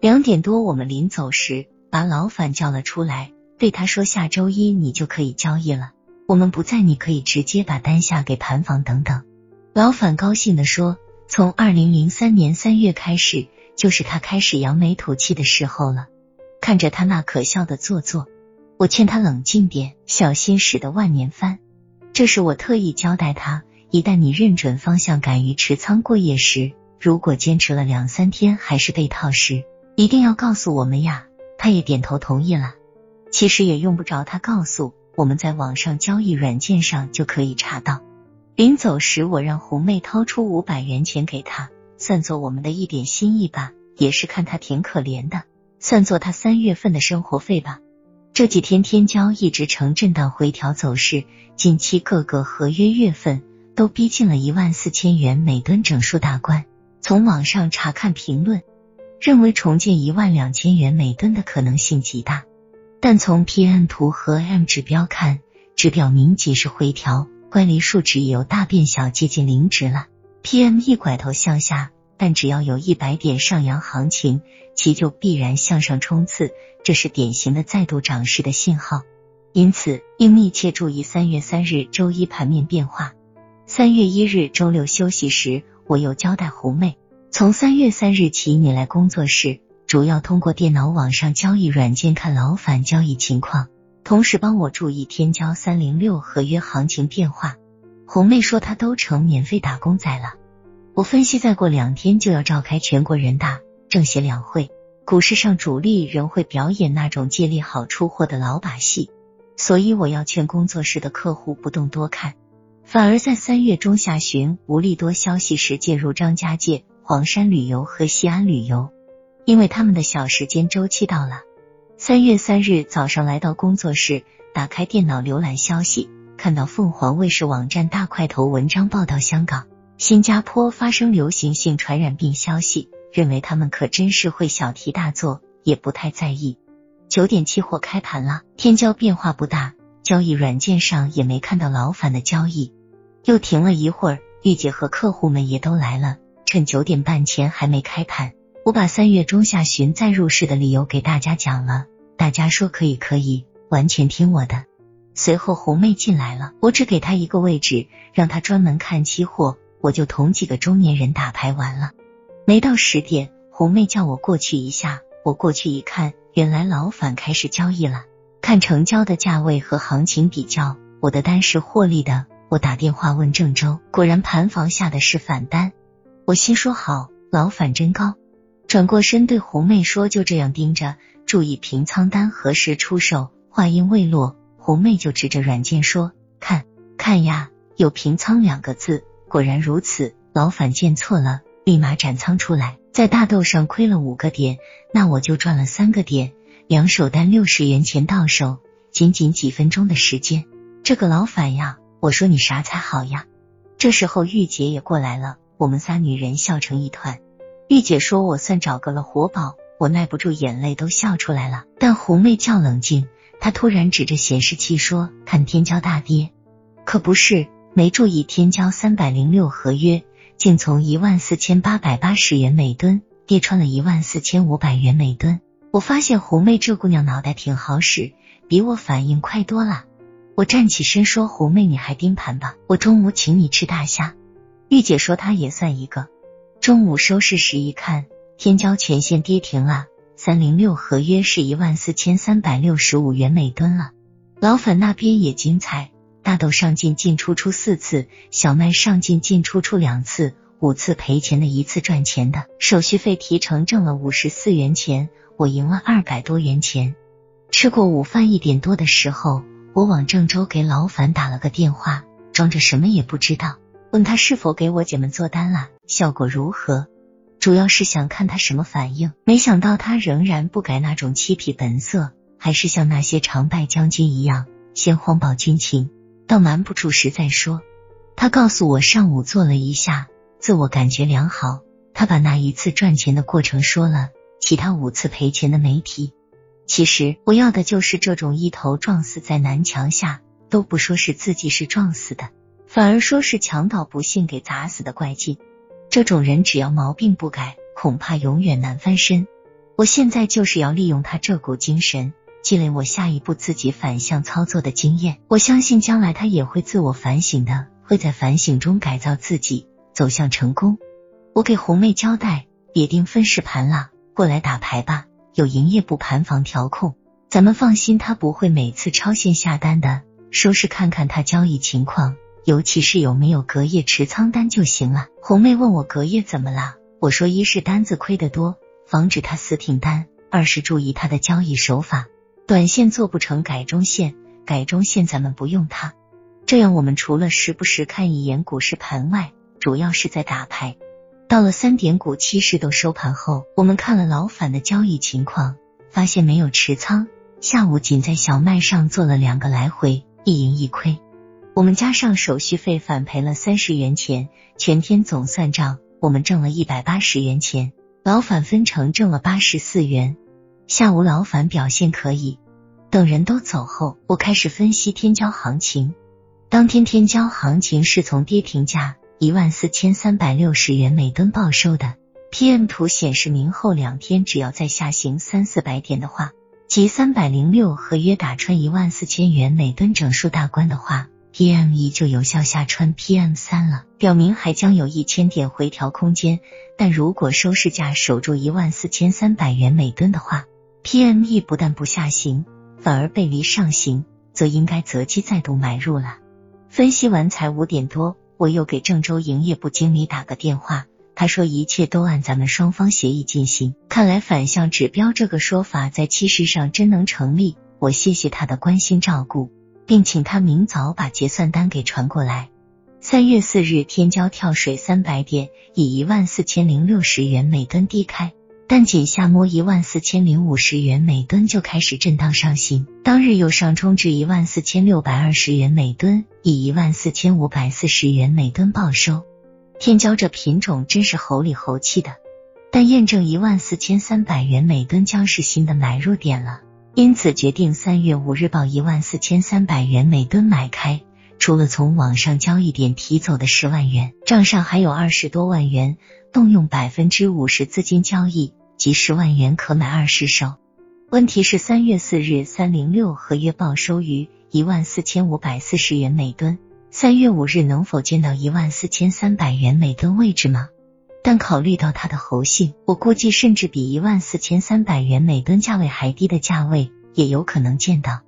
2点多我们临走时把老板叫了出来，对他说下周一你就可以交易了，我们不在你可以直接把单下给盘房等等。老板高兴地说，从2003年3月开始就是他开始扬眉吐气的时候了。看着他那可笑的做作，我劝他冷静点，小心驶得万年帆。这是我特意交代他，一旦你认准方向敢于持仓过夜时，如果坚持了2-3天还是被套时，一定要告诉我们呀。他也点头同意了。其实也用不着他告诉，我们在网上交易软件上就可以查到。临走时我让胡妹掏出500元钱给他，算作我们的一点心意吧，也是看他挺可怜的，算作他3月份的生活费吧。这几天天骄一直呈震荡回调走势，近期各个合约月份都逼近了14000元每吨整数大关。从网上查看评论，认为重建12000元每吨的可能性极大，但从 PM 图和 M 指标看，只表明即使回调，乖离数值也由大变小，接近零值了。 PM 一拐头向下，但只要有100点上扬行情，其就必然向上冲刺，这是典型的再度涨势的信号。因此应密切注意3月3日周一盘面变化。3月1日周六休息时，我又交代胡妹，从3月3日起你来工作室，主要通过电脑网上交易软件看老板交易情况，同时帮我注意天骄306合约行情变化。胡妹说她都成免费打工仔了。我分析再过2天就要召开全国人大、政协两会，股市上主力仍会表演那种借力好出货的老把戏，所以我要劝工作室的客户不动多看，反而在3月中下旬无利多消息时介入张家界、黄山旅游和西安旅游，因为他们的小时间周期到了。3月3日早上来到工作室，打开电脑浏览消息，看到凤凰卫视网站大块头文章报道香港、新加坡发生流行性传染病消息，认为他们可真是会小题大做，也不太在意。9点期货开盘了，天骄变化不大，交易软件上也没看到老板的交易。又停了一会儿，玉姐和客户们也都来了，趁9点半前还没开盘，我把3月中下旬再入市的理由给大家讲了，大家说可以可以，完全听我的。随后胡妹进来了，我只给她一个位置，让她专门看期货，我就同几个中年人打牌完了。没到10点，胡妹叫我过去一下，我过去一看，原来老板开始交易了。看成交的价位和行情比较，我的单是获利的。我打电话问郑州，果然盘房下的是反单。我心说好，老板真高。转过身对胡妹说，就这样盯着，注意平仓单何时出售。话音未落，胡妹就指着软件说，看看呀，有平仓2个字。果然如此，老板见错了，立马斩仓出来，在大豆上亏了5个点，那我就赚了3个点，2手单60元钱到手，仅仅几分钟的时间。这个老板呀，我说你啥才好呀。这时候玉姐也过来了，我们仨女人笑成一团。玉姐说我算找个了活宝，我耐不住眼泪都笑出来了。但胡妹较冷静，她突然指着显示器说，看天骄大跌。可不是，没注意天骄306合约竟从14880元每吨跌穿了14500元每吨。我发现胡妹这姑娘脑袋挺好使，比我反应快多了。我站起身说，胡妹你还盯盘吧，我中午请你吃大虾。玉姐说她也算一个。中午收市时一看，天骄全线跌停了，306合约是14365元每吨了。老板那边也精彩，大豆上进出4次，小麦上进出2次，5次赔钱的，1次赚钱的，手续费提成挣了54元钱，我赢了200多元钱。吃过午饭1点多的时候，我往郑州给老樊打了个电话，装着什么也不知道，问他是否给我姐们做单了，效果如何，主要是想看他什么反应。没想到他仍然不改那种七匹本色，还是像那些常败将军一样，先慌报军情，到瞒不住时再说。他告诉我上午做了一下，自我感觉良好，他把那1次赚钱的过程说了，其他5次赔钱的没提。其实我要的就是这种一头撞死在南墙下，都不说是自己是撞死的，反而说是墙倒不幸给砸死的怪劲。这种人只要毛病不改，恐怕永远难翻身。我现在就是要利用他这股精神，积累我下一步自己反向操作的经验。我相信将来他也会自我反省的，会在反省中改造自己，走向成功。我给红妹交代，别盯分时盘了，过来打牌吧，有营业部盘房调控。咱们放心，他不会每次超限下单的，说是看看他交易情况，尤其是有没有隔夜持仓单就行了。红妹问我隔夜怎么了，我说一是单子亏得多，防止他死挺单，二是注意他的交易手法，短线做不成改中线咱们不用它，这样我们除了时不时看一眼股市盘外，主要是在打牌。到了3点股70都收盘后，我们看了老反的交易情况，发现没有持仓，下午仅在小麦上做了2个来回，一盈一亏，我们加上手续费反赔了30元钱，全天总算账我们挣了180元钱，老反分成挣了84元。下午老反表现可以，等人都走后，我开始分析天骄行情。当天天骄行情是从跌停价 14,360 元每吨报收的， PM 图显示明后2天只要再下行300-400点的话，即306合约打穿 14,000 元每吨整数大关的话， PME 就有效下穿 PM3 了，表明还将有1000点回调空间。但如果收市价守住 14,300 元每吨的话，PME 不但不下行，反而背离上行，则应该择机再度买入了。分析完才5点多，我又给郑州营业部经理打个电话，他说一切都按咱们双方协议进行。看来反向指标这个说法在70上真能成立，我谢谢他的关心照顾，并请他明早把结算单给传过来。3月4日，天骄跳水300点，以 14,060 元每吨低开，但仅下摸 14,050 元每吨就开始震荡上行，当日又上冲至 14,620 元每吨，以 14,540 元每吨报收。天骄这品种真是猴里猴气的，但验证 14,300 元每吨将是新的买入点了，因此决定3月5日报 14,300 元每吨买开。除了从网上交易点提走的10万元，账上还有20多万元，动用 50% 资金交易，即10万元可买20手。问题是3月4日306合约报收于 14,540 元每吨，3月5日能否见到 14,300 元每吨位置吗？但考虑到它的猴性，我估计甚至比 14,300 元每吨价位还低的价位也有可能见到。